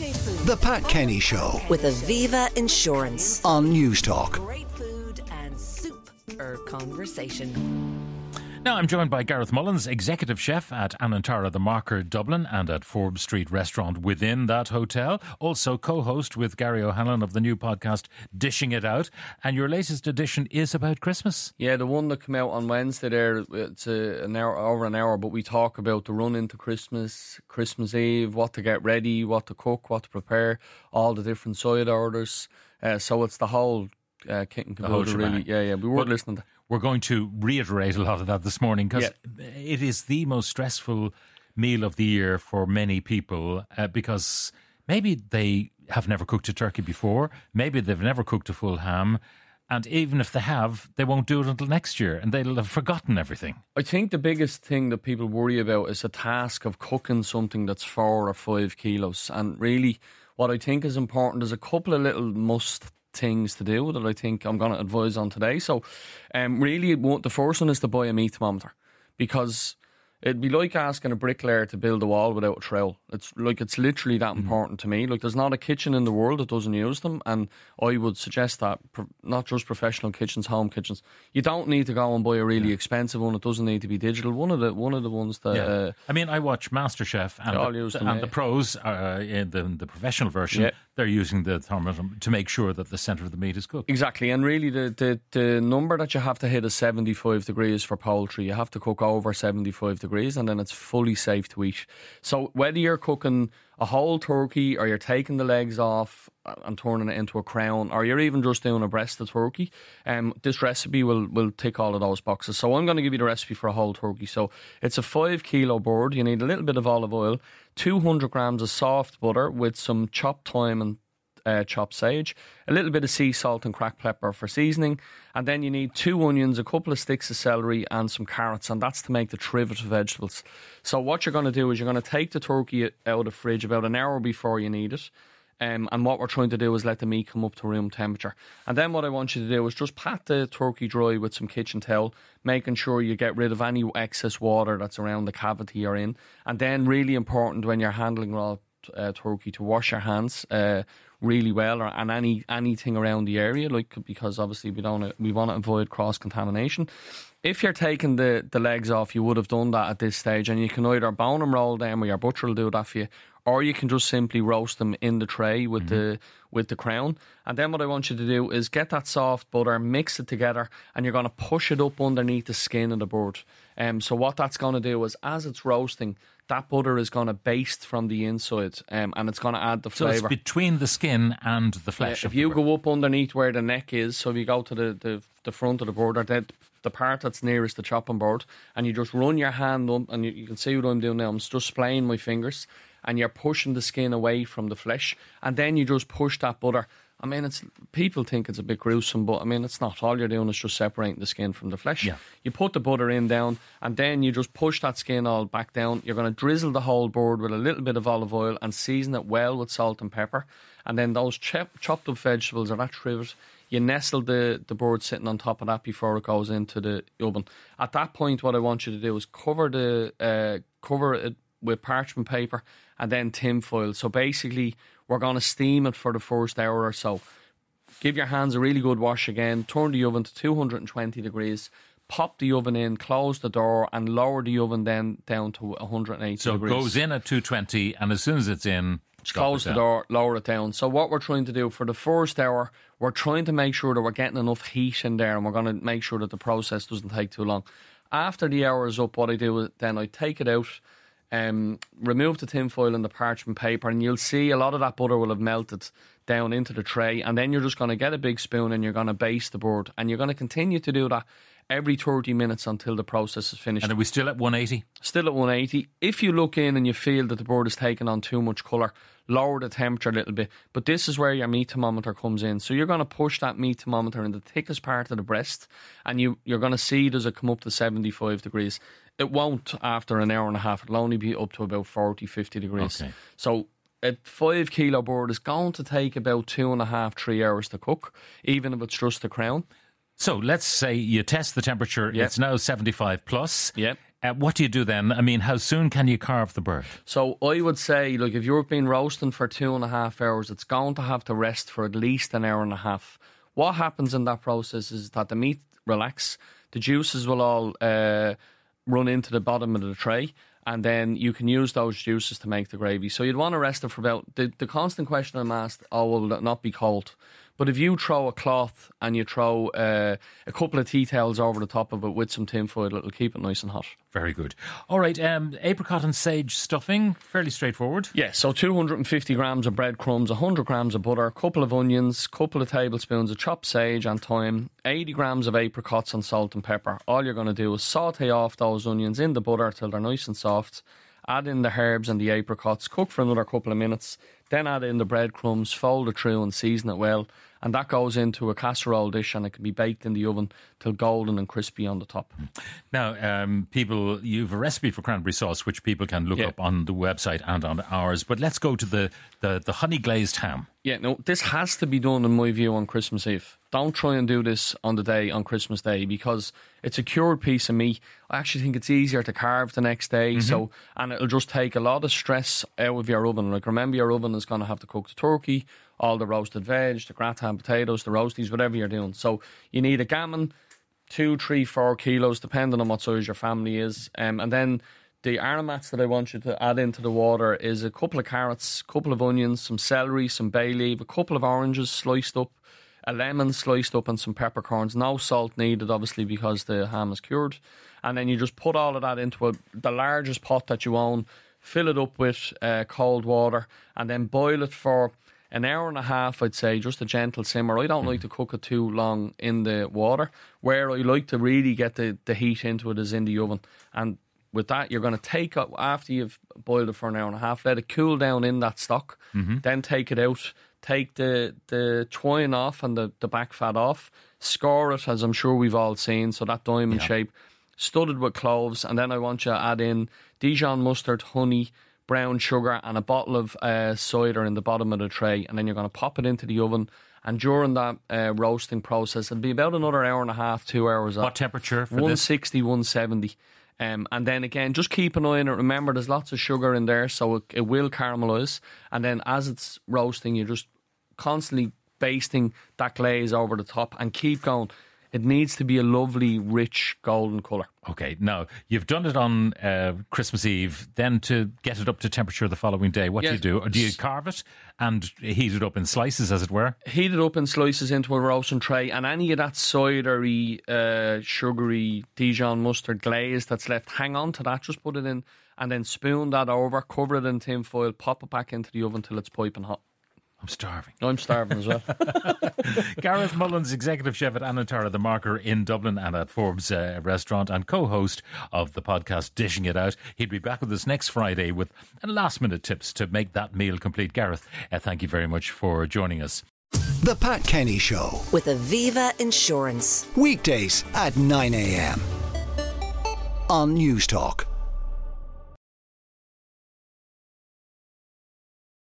Everyday food. The Pat Kenny Show with Aviva Insurance on News Talk. Great food and superb conversation. Now I'm joined by Gareth Mullins, Executive Chef at Anantara the Marker Dublin and at Forbes Street Restaurant within that hotel. Also co-host with Gary O'Hanlon of the new podcast Dishing It Out. And your latest edition is about Christmas. Yeah, the one that came out on Wednesday there, it's an hour, but we talk about the run into Christmas, Christmas Eve, what to get ready, what to cook, what to prepare, all the different side orders. So it's the whole kit and caboodle, really. Yeah, we were listening to... We're going to reiterate a lot of that this morning because it is the most stressful meal of the year for many people because maybe they have never cooked a turkey before, maybe they've never cooked a full ham, and even if they have, they won't do it until next year and they'll have forgotten everything. I think the biggest thing that people worry about is the task of cooking something that's 4 or 5 kilos, and really what I think is important is a couple of little must things to do that I think I'm going to advise on today. So really the first one is to buy a meat thermometer, because it'd be like asking a bricklayer to build a wall without a trowel. It's literally that important to me. There's not a kitchen in the world that doesn't use them, and I would suggest that not just professional kitchens, home kitchens, you don't need to go and buy a really expensive one. It doesn't need to be digital. One of the ones that... Yeah. I mean, I watch MasterChef and the pros, in the professional version, they're using the thermometer to make sure that the centre of the meat is cooked. Exactly, and really the number that you have to hit is 75 degrees for poultry. You have to cook over 75 degrees and then it's fully safe to eat. So whether you're cooking a whole turkey or you're taking the legs off and turning it into a crown, or you're even just doing a breast of turkey, this recipe will tick all of those boxes. So I'm going to give you the recipe for a whole turkey. So it's a 5 kilo bird. You need a little bit of olive oil, 200 grams of soft butter with some chopped thyme and chopped sage, a little bit of sea salt and cracked pepper for seasoning, and then you need 2 onions, a couple of sticks of celery and some carrots, and that's to make the trivet vegetables. So what you're going to do is you're going to take the turkey out of the fridge about an hour before you need it, and what we're trying to do is let the meat come up to room temperature. And then what I want you to do is just pat the turkey dry with some kitchen towel, making sure you get rid of any excess water that's around the cavity you're in. And then really important when you're handling raw turkey to wash your hands really well, and anything around the area, because obviously we want to avoid cross contamination. If you're taking the legs off, you would have done that at this stage, and you can either bone and roll them, or your butcher will do that for you, or you can just simply roast them in the tray with the crown. And then what I want you to do is get that soft butter, mix it together, and you're going to push it up underneath the skin of the bird. So what that's going to do is, as it's roasting, that butter is going to baste from the inside, and it's going to add the flavour. So it's between the skin and the flesh. If you go up underneath where the neck is, so if you go to the front of the bird, or the part that's nearest the chopping board, and you just run your hand up, and you can see what I'm doing now. I'm just splaying my fingers, and you're pushing the skin away from the flesh, and then you just push that butter. I mean, people think it's a bit gruesome, but I mean, it's not. All you're doing is just separating the skin from the flesh. Yeah. You put the butter in down, and then you just push that skin all back down. You're going to drizzle the whole bird with a little bit of olive oil and season it well with salt and pepper. And then those chopped up vegetables, or that trivet, you nestle the bird sitting on top of that before it goes into the oven. At that point, what I want you to do is cover it with parchment paper and then tin foil. So basically, we're going to steam it for the first hour or so. Give your hands a really good wash again. Turn the oven to 220 degrees. Pop the oven in, close the door, and lower the oven then down to 180 degrees. So it goes in at 220, and as soon as it's in... Close the door, lower it down. So what we're trying to do for the first hour, we're trying to make sure that we're getting enough heat in there, and we're going to make sure that the process doesn't take too long. After the hour is up, what I do is then I take it out, remove the tin foil and the parchment paper, and you'll see a lot of that butter will have melted down into the tray, and then you're just going to get a big spoon and you're going to baste the bird, and you're going to continue to do that every 30 minutes until the process is finished. And are we still at 180? Still at 180. If you look in and you feel that the bird is taking on too much colour, lower the temperature a little bit. But this is where your meat thermometer comes in. So you're going to push that meat thermometer in the thickest part of the breast, and you're going to see, does it come up to 75 degrees? It won't after an hour and a half. It'll only be up to about 40, 50 degrees. Okay. So a 5 kilo bird is going to take about 2.5, 3 hours to cook, even if it's just the crown. So let's say you test the temperature. Yep. It's now 75 plus. Yep. What do you do then? I mean, how soon can you carve the bird? So I would say, look, if you've been roasting for 2.5 hours, it's going to have to rest for at least 1.5 hours. What happens in that process is that the meat relax, the juices will all run into the bottom of the tray, and then you can use those juices to make the gravy. So you'd want to rest it for about... The constant question I'm asked, will it not be cold? But if you throw a cloth and you throw a couple of tea towels over the top of it with some tin foil, it'll keep it nice and hot. Very good. All right, apricot and sage stuffing, fairly straightforward. Yeah, so 250 grams of breadcrumbs, 100 grams of butter, a couple of onions, couple of tablespoons of chopped sage and thyme, 80 grams of apricots and salt and pepper. All you're going to do is saute off those onions in the butter till they're nice and soft, add in the herbs and the apricots, cook for another couple of minutes, then add in the breadcrumbs, fold it through and season it well. And that goes into a casserole dish, and it can be baked in the oven till golden and crispy on the top. Now, people, you've a recipe for cranberry sauce, which people can look up on the website and on ours. But let's go to the honey glazed ham. Yeah, no, this has to be done, in my view, on Christmas Eve. Don't try and do this on Christmas Day, because it's a cured piece of meat. I actually think it's easier to carve the next day, and it'll just take a lot of stress out of your oven. Like, remember, your oven is going to have to cook the turkey, all the roasted veg, the gratin potatoes, the roasties, whatever you're doing. So you need a gammon, 2, 3, 4 kilos, depending on what size your family is. And then the aromats that I want you to add into the water is a couple of carrots, a couple of onions, some celery, some bay leaf, a couple of oranges sliced up, a lemon sliced up, and some peppercorns. No salt needed, obviously, because the ham is cured. And then you just put all of that into the largest pot that you own, fill it up with cold water, and then boil it for 1.5 hours, I'd say, just a gentle simmer. I don't like to cook it too long in the water. Where I like to really get the heat into it is in the oven. And with that, you're going to take it, after you've boiled it for 1.5 hours, let it cool down in that stock, then take it out, take the twine off and the back fat off, score it, as I'm sure we've all seen, so that diamond shape, studded with cloves, and then I want you to add in Dijon mustard, honey, brown sugar, and a bottle of cider in the bottom of the tray, and then you're going to pop it into the oven. And during that roasting process, it'll be about another 1.5 hours, 2 hours. What temperature for 160, this? 170. And then again, just keep an eye on it. Remember, there's lots of sugar in there, so it will caramelise. And then as it's roasting, you're just constantly basting that glaze over the top and keep going. It needs to be a lovely, rich, golden colour. Okay, now, you've done it on Christmas Eve, then to get it up to temperature the following day, what do you do? Do you carve it and heat it up in slices, as it were? Heat it up in slices into a roasting tray, and any of that cidery, sugary Dijon mustard glaze that's left, hang on to that, just put it in, and then spoon that over, cover it in tin foil, pop it back into the oven till it's piping hot. I'm starving. I'm starving as well. Gareth Mullins, Executive Chef at Anantara the Marker in Dublin and at Forbes Restaurant, and co-host of the podcast Dishing It Out. He'll be back with us next Friday with last-minute tips to make that meal complete. Gareth, thank you very much for joining us. The Pat Kenny Show. With Aviva Insurance. Weekdays at 9 a.m. on News Talk.